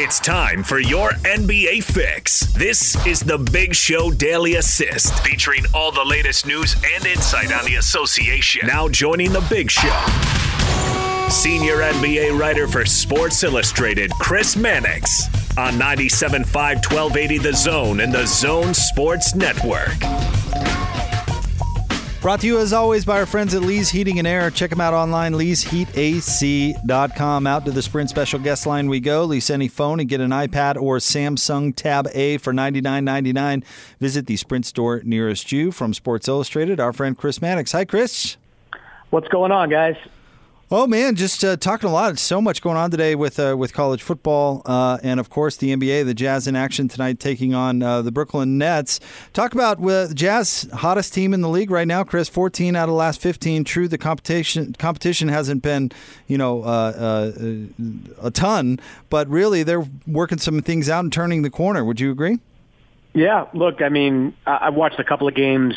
It's time for your NBA fix. This is the Big Show Daily Assist, featuring all the latest news and insight on the association. Now joining the Big Show, senior NBA writer for Sports Illustrated, Chris Mannix, on 97.5 1280 The Zone and The Zone Sports Network. Brought to you, as always, by our friends at Lee's Heating and Air. Check them out online, leesheatac.com. Out to the Sprint special guest line we go. Lease any phone and get an iPad or Samsung Tab A for $99.99. Visit the Sprint store nearest you. From Sports Illustrated, our friend Chris Mannix. Hi, Chris. What's going on, guys? Oh, man, just talking a lot. So much going on today with college football and, of course, the NBA, the Jazz in action tonight taking on the Brooklyn Nets. Talk about the Jazz, hottest team in the league right now, Chris, 14 out of the last 15. True, the competition hasn't been, a ton, but really they're working some things out and turning the corner. Would you agree? Yeah, look, I mean, I watched a couple of games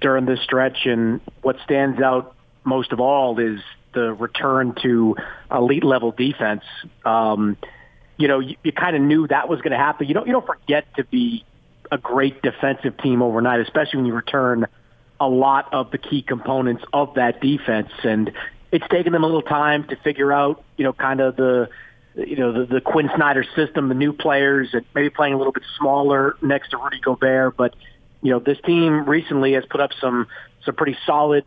during this stretch, and what stands out most of all is the return to elite-level defense. You kind of knew that was going to happen. You don't forget to be a great defensive team overnight, especially when you return a lot of the key components of that defense. And it's taken them a little time to figure out, kind of the Quinn Snyder system, the new players, and maybe playing a little bit smaller next to Rudy Gobert. But, this team recently has put up some pretty solid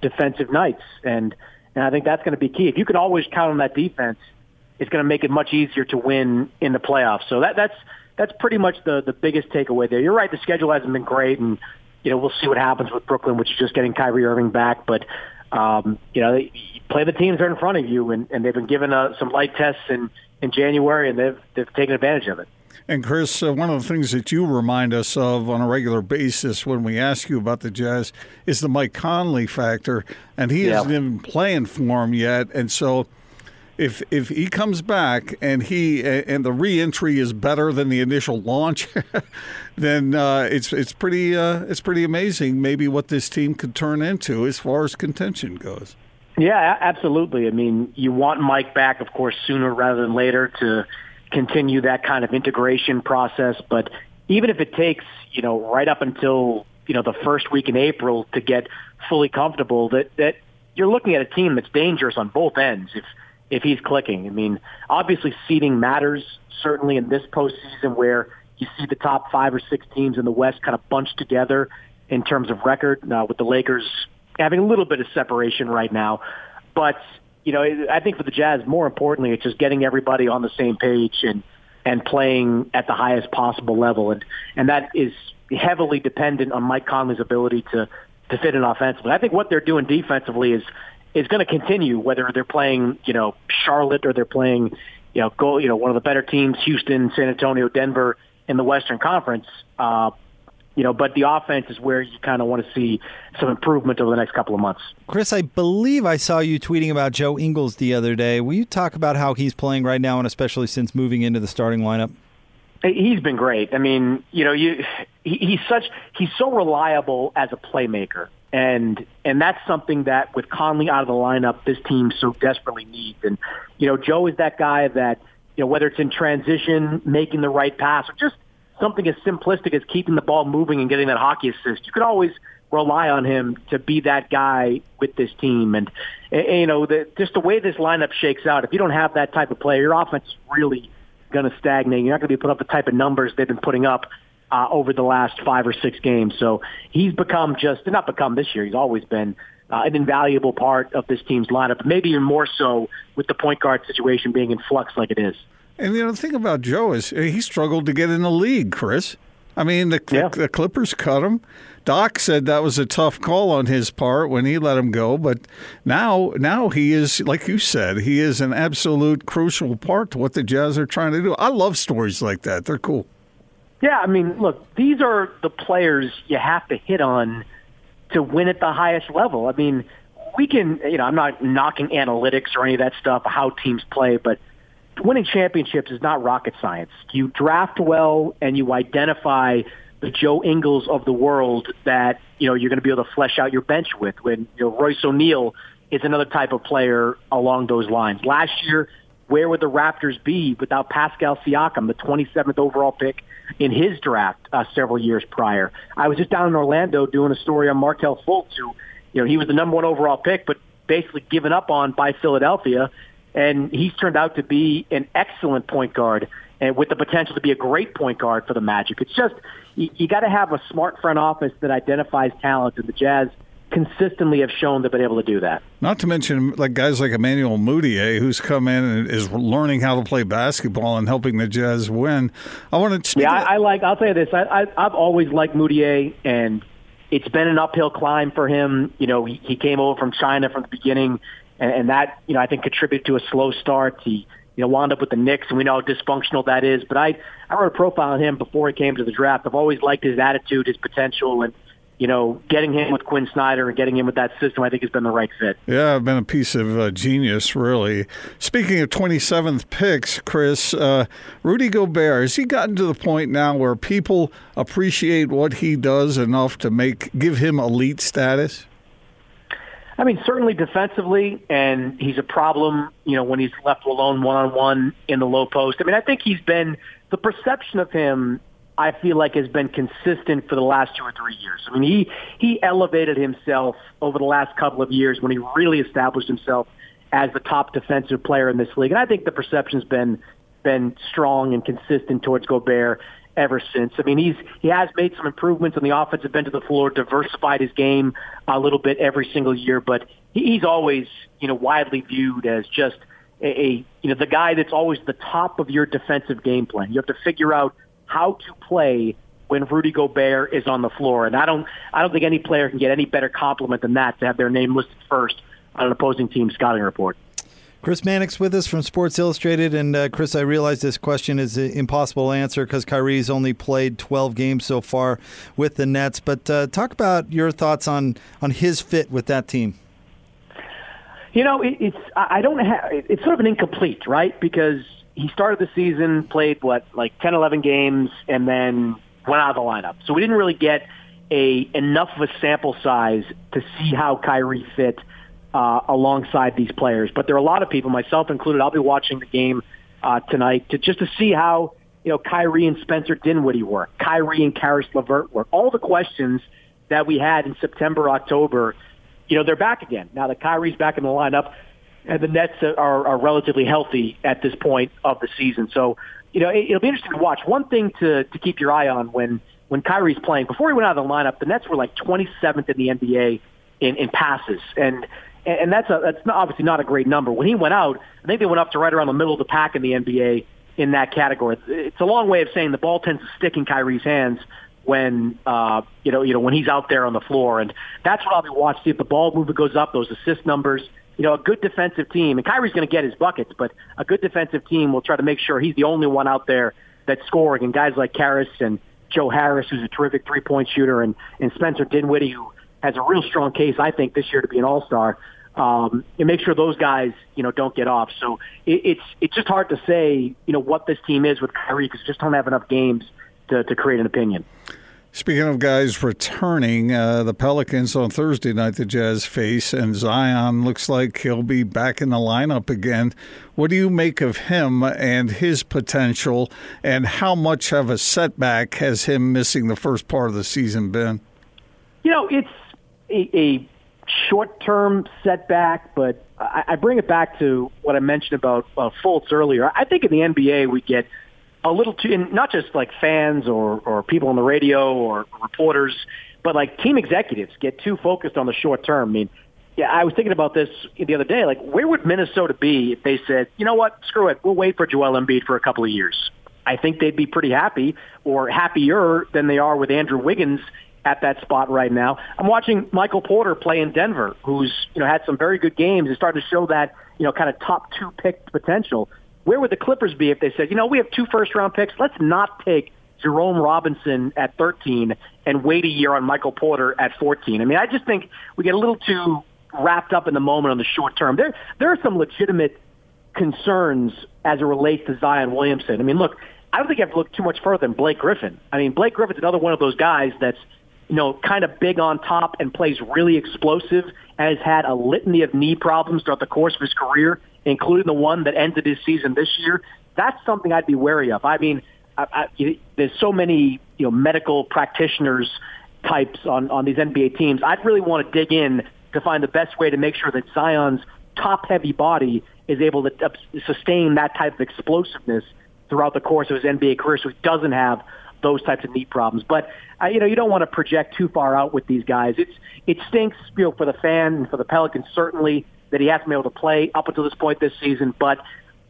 defensive nights, and I think that's going to be key. If you can always count on that defense, it's going to make it much easier to win in the playoffs. So that's pretty much the biggest takeaway there. You're right, the schedule hasn't been great, and we'll see what happens with Brooklyn, which is just getting Kyrie Irving back. But you play the teams that are in front of you, and they've been given some light tests in January, and they've taken advantage of it. And, Chris, one of the things that you remind us of on a regular basis when we ask you about the Jazz is the Mike Conley factor, and he isn't even playing for him yet. And so if he comes back and the reentry is better than the initial launch, then it's pretty amazing maybe what this team could turn into as far as contention goes. Yeah, absolutely. I mean, you want Mike back, of course, sooner rather than later to – continue that kind of integration process. But even if it takes, right up until, the first week in April to get fully comfortable, that you're looking at a team that's dangerous on both ends if he's clicking. I mean, obviously seeding matters, certainly in this postseason where you see the top 5 or 6 teams in the West kind of bunched together in terms of record, with the Lakers having a little bit of separation right now. But I think for the Jazz, more importantly, it's just getting everybody on the same page and playing at the highest possible level. And that is heavily dependent on Mike Conley's ability to fit in offensively. I think what they're doing defensively is going to continue, whether they're playing, Charlotte or they're playing, one of the better teams, Houston, San Antonio, Denver in the Western Conference. But the offense is where you kind of want to see some improvement over the next couple of months. Chris, I believe I saw you tweeting about Joe Ingles the other day. Will you talk about how he's playing right now, and especially since moving into the starting lineup? He's been great. I mean, he's so reliable as a playmaker, and that's something that with Conley out of the lineup, this team so desperately needs. And Joe is that guy that whether it's in transition, making the right pass, or just something as simplistic as keeping the ball moving and getting that hockey assist. You could always rely on him to be that guy with this team. And just the way this lineup shakes out, if you don't have that type of player, your offense is really going to stagnate. You're not going to be putting up the type of numbers they've been putting up over the last 5 or 6 games. So he's not this year, he's always been an invaluable part of this team's lineup, maybe even more so with the point guard situation being in flux like it is. And the thing about Joe is he struggled to get in the league, Chris. I mean, the Clippers cut him. Doc said that was a tough call on his part when he let him go. But now he is, like you said, he is an absolute crucial part to what the Jazz are trying to do. I love stories like that. They're cool. Yeah, I mean, look, these are the players you have to hit on to win at the highest level. I mean, we can, I'm not knocking analytics or any of that stuff, how teams play, but winning championships is not rocket science. You draft well and you identify the Joe Ingles of the world that you're going to be able to flesh out your bench with. When Royce O'Neal is another type of player along those lines. Last year, where would the Raptors be without Pascal Siakam, the 27th overall pick in his draft several years prior? I was just down in Orlando doing a story on Markelle Fultz, who, you know, he was the number one overall pick, but basically given up on by Philadelphia, and he's turned out to be an excellent point guard and with the potential to be a great point guard for the Magic. It's just, you got to have a smart front office that identifies talent, and the Jazz consistently have shown they've been able to do that. Not to mention like guys like Emmanuel Mudiay, who's come in and is learning how to play basketball and helping the Jazz win. I want to. Yeah, I'll tell you this. I've always liked Mudiay, and it's been an uphill climb for him. You know, he came over from China from the beginning, and that, you know, I think contributed to a slow start. He, you know, wound up with the Knicks, and we know how dysfunctional that is. But I wrote a profile on him before he came to the draft. I've always liked his attitude, his potential, and, you know, getting him with Quinn Snyder and getting him with that system, I think, has been the right fit. Yeah, I've been a piece of genius, really. Speaking of 27th picks, Chris, Rudy Gobert, has he gotten to the point now where people appreciate what he does enough to give him elite status? I mean, certainly defensively, and he's a problem, you know, when he's left alone one-on-one in the low post. I mean, I think he's been – the perception of him, I feel like, has been consistent for the last 2 or 3 years. I mean, he elevated himself over the last couple of years when he really established himself as the top defensive player in this league. And I think the perception's been strong and consistent towards Gobert ever since. I mean, he has made some improvements on the offensive end of the floor, diversified his game a little bit every single year, but he's always, you know, widely viewed as just a you know, the guy that's always the top of your defensive game plan. You have to figure out how to play when Rudy Gobert is on the floor, and I don't think any player can get any better compliment than that, to have their name listed first on an opposing team's scouting report. Chris Mannix with us from Sports Illustrated. And, Chris, I realize this question is an impossible answer because Kyrie's only played 12 games so far with the Nets. But talk about your thoughts on his fit with that team. You know, it's sort of an incomplete, right? Because he started the season, played, 10, 11 games, and then went out of the lineup. So we didn't really get enough of a sample size to see how Kyrie fit alongside these players. But there are a lot of people, myself included, I'll be watching the game tonight to see how, you know, Kyrie and Spencer Dinwiddie work, Kyrie and Caris LeVert work. All the questions that we had in September, October, you know, they're back again. Now that Kyrie's back in the lineup and the Nets are relatively healthy at this point of the season. So, you know, it'll be interesting to watch. One thing to keep your eye on when Kyrie's playing, before he went out of the lineup, the Nets were like 27th in the NBA in passes. And that's obviously not a great number. When he went out, I think they went up to right around the middle of the pack in the NBA in that category. It's a long way of saying the ball tends to stick in Kyrie's hands when when he's out there on the floor. And that's what I'll be watching. See if the ball movement goes up, those assist numbers. You know, a good defensive team, and Kyrie's going to get his buckets, but a good defensive team will try to make sure he's the only one out there that's scoring. And guys like Caris and Joe Harris, who's a terrific three-point shooter, and Spencer Dinwiddie, who has a real strong case, I think, this year to be an all-star, and make sure those guys, you know, don't get off. So it's just hard to say, you know, what this team is with Kyrie, because you just don't have enough games to create an opinion. Speaking of guys returning, the Pelicans on Thursday night, the Jazz face, and Zion looks like he'll be back in the lineup again. What do you make of him and his potential, and how much of a setback has him missing the first part of the season been? You know, it's a short-term setback, but I bring it back to what I mentioned about Fultz earlier. I think in the NBA we get a little too, and not just like fans or people on the radio or reporters, but like team executives get too focused on the short term. I mean, yeah, I was thinking about this the other day. Like, where would Minnesota be if they said, you know what, screw it, we'll wait for Joel Embiid for a couple of years? I think they'd be pretty happy, or happier than they are with Andrew Wiggins at that spot right now. I'm watching Michael Porter play in Denver, who's, you know, had some very good games and started to show that, you know, kind of top two pick potential. Where would the Clippers be if they said, you know, we have 2 first-round picks, let's not take Jerome Robinson at 13 and wait a year on Michael Porter at 14? I mean, I just think we get a little too wrapped up in the moment on the short term. There are some legitimate concerns as it relates to Zion Williamson. I mean, look, I don't think you have to look too much further than Blake Griffin. I mean, Blake Griffin's another one of those guys that's, you know, kind of big on top and plays really explosive, and has had a litany of knee problems throughout the course of his career including the one that ended his season this year, that's something I'd be wary of. I mean, there's so many medical practitioners types on these NBA teams. I'd really want to dig in to find the best way to make sure that Zion's top-heavy body is able to sustain that type of explosiveness throughout the course of his NBA career, so he doesn't have those types of knee problems. But you don't want to project too far out with these guys. It stinks for the fan and for the Pelicans, certainly, that he hasn't been able to play up until this point this season, but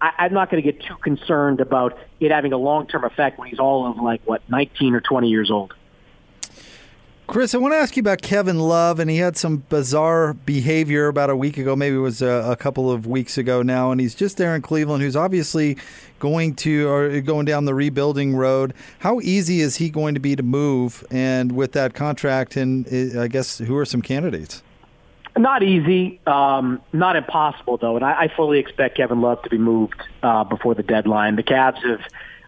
I'm not going to get too concerned about it having a long-term effect when he's all of, 19 or 20 years old. Chris, I want to ask you about Kevin Love, and he had some bizarre behavior about a week ago, maybe it was a couple of weeks ago now, and he's just there in Cleveland, who's obviously going down the rebuilding road. How easy is he going to be to move, and with that contract, and I guess who are some candidates? Not easy, not impossible, though, and I fully expect Kevin Love to be moved before the deadline. The Cavs have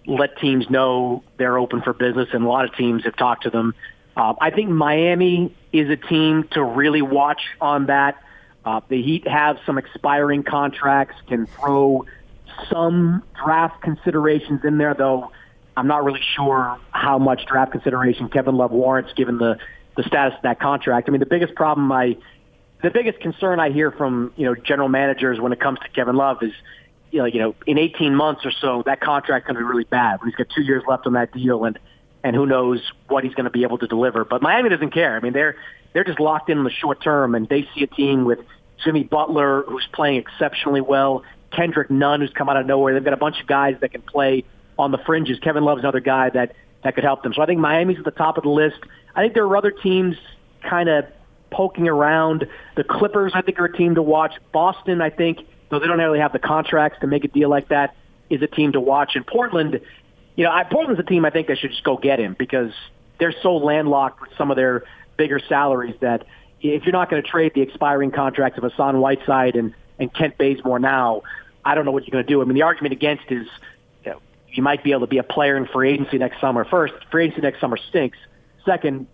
let teams know they're open for business, and a lot of teams have talked to them. I think Miami is a team to really watch on that. The Heat have some expiring contracts, can throw some draft considerations in there, though I'm not really sure how much draft consideration Kevin Love warrants given the status of that contract. I mean, the biggest concern I hear from general managers when it comes to Kevin Love is in 18 months or so, that contract's going to be really bad. He's got 2 years left on that deal, and who knows what he's going to be able to deliver. But Miami doesn't care. I mean, they're just locked in the short term, and they see a team with Jimmy Butler, who's playing exceptionally well, Kendrick Nunn, who's come out of nowhere. They've got a bunch of guys that can play on the fringes. Kevin Love's another guy that could help them. So I think Miami's at the top of the list. I think there are other teams kind of poking around. The Clippers, I think, are a team to watch. Boston, I think, though they don't really have the contracts to make a deal like that, is a team to watch. And Portland, Portland's a team I think they should just go get him because they're so landlocked with some of their bigger salaries that if you're not going to trade the expiring contracts of Hassan Whiteside and Kent Bazemore now, I don't know what you're going to do. I mean, the argument against is you might be able to be a player in free agency next summer. First, free agency next summer stinks. Second,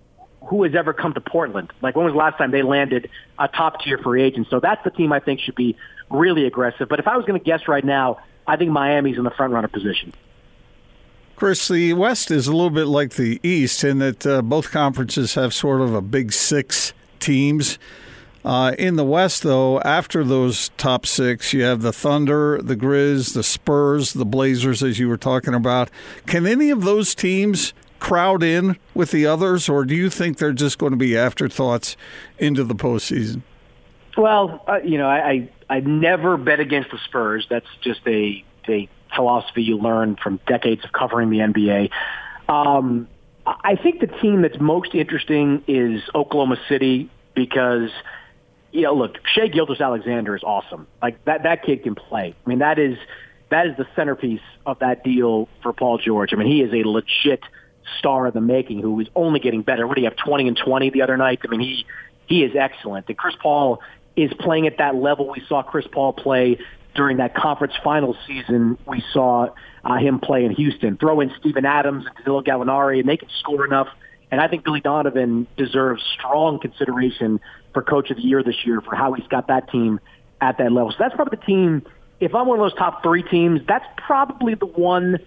who has ever come to Portland? When was the last time they landed a top-tier free agent? So that's the team I think should be really aggressive. But if I was going to guess right now, I think Miami's in the front-runner position. Chris, the West is a little bit like the East in that both conferences have sort of a big six teams. In the West, though, after those top six, you have the Thunder, the Grizz, the Spurs, the Blazers, as you were talking about. Can any of those teams crowd in with the others, or do you think they're just going to be afterthoughts into the postseason? Well, I never bet against the Spurs. That's just a philosophy you learn from decades of covering the NBA. I think the team that's most interesting is Oklahoma City because, Shai Gilgeous-Alexander is awesome. That kid can play. I mean, that is the centerpiece of that deal for Paul George. I mean, he is a legit star in the making who is only getting better. What did he have, 20 and 20 the other night? I mean, he is excellent. And Chris Paul is playing at that level. We saw Chris Paul play during that conference final season. We saw him play in Houston. Throw in Steven Adams and Danilo Gallinari, and they can score enough. And I think Billy Donovan deserves strong consideration for Coach of the Year this year for how he's got that team at that level. So that's probably the team, if I'm one of those top three teams, that's probably the one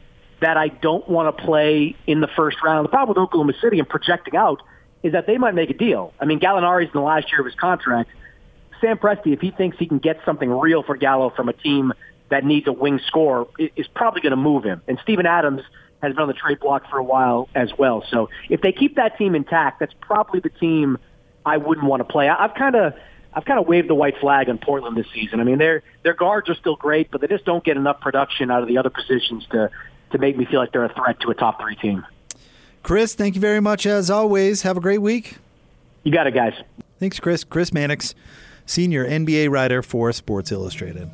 that I don't want to play in the first round. The problem with Oklahoma City and projecting out is that they might make a deal. I mean, Gallinari's in the last year of his contract. Sam Presti, if he thinks he can get something real for Gallo from a team that needs a wing scorer, is probably going to move him. And Steven Adams has been on the trade block for a while as well. So if they keep that team intact, that's probably the team I wouldn't want to play. I've kind of waved the white flag on Portland this season. I mean, their guards are still great, but they just don't get enough production out of the other positions to make me feel like they're a threat to a top three team. Chris, thank you very much as always. Have a great week. You got it, guys. Thanks, Chris. Chris Mannix, senior NBA writer for Sports Illustrated.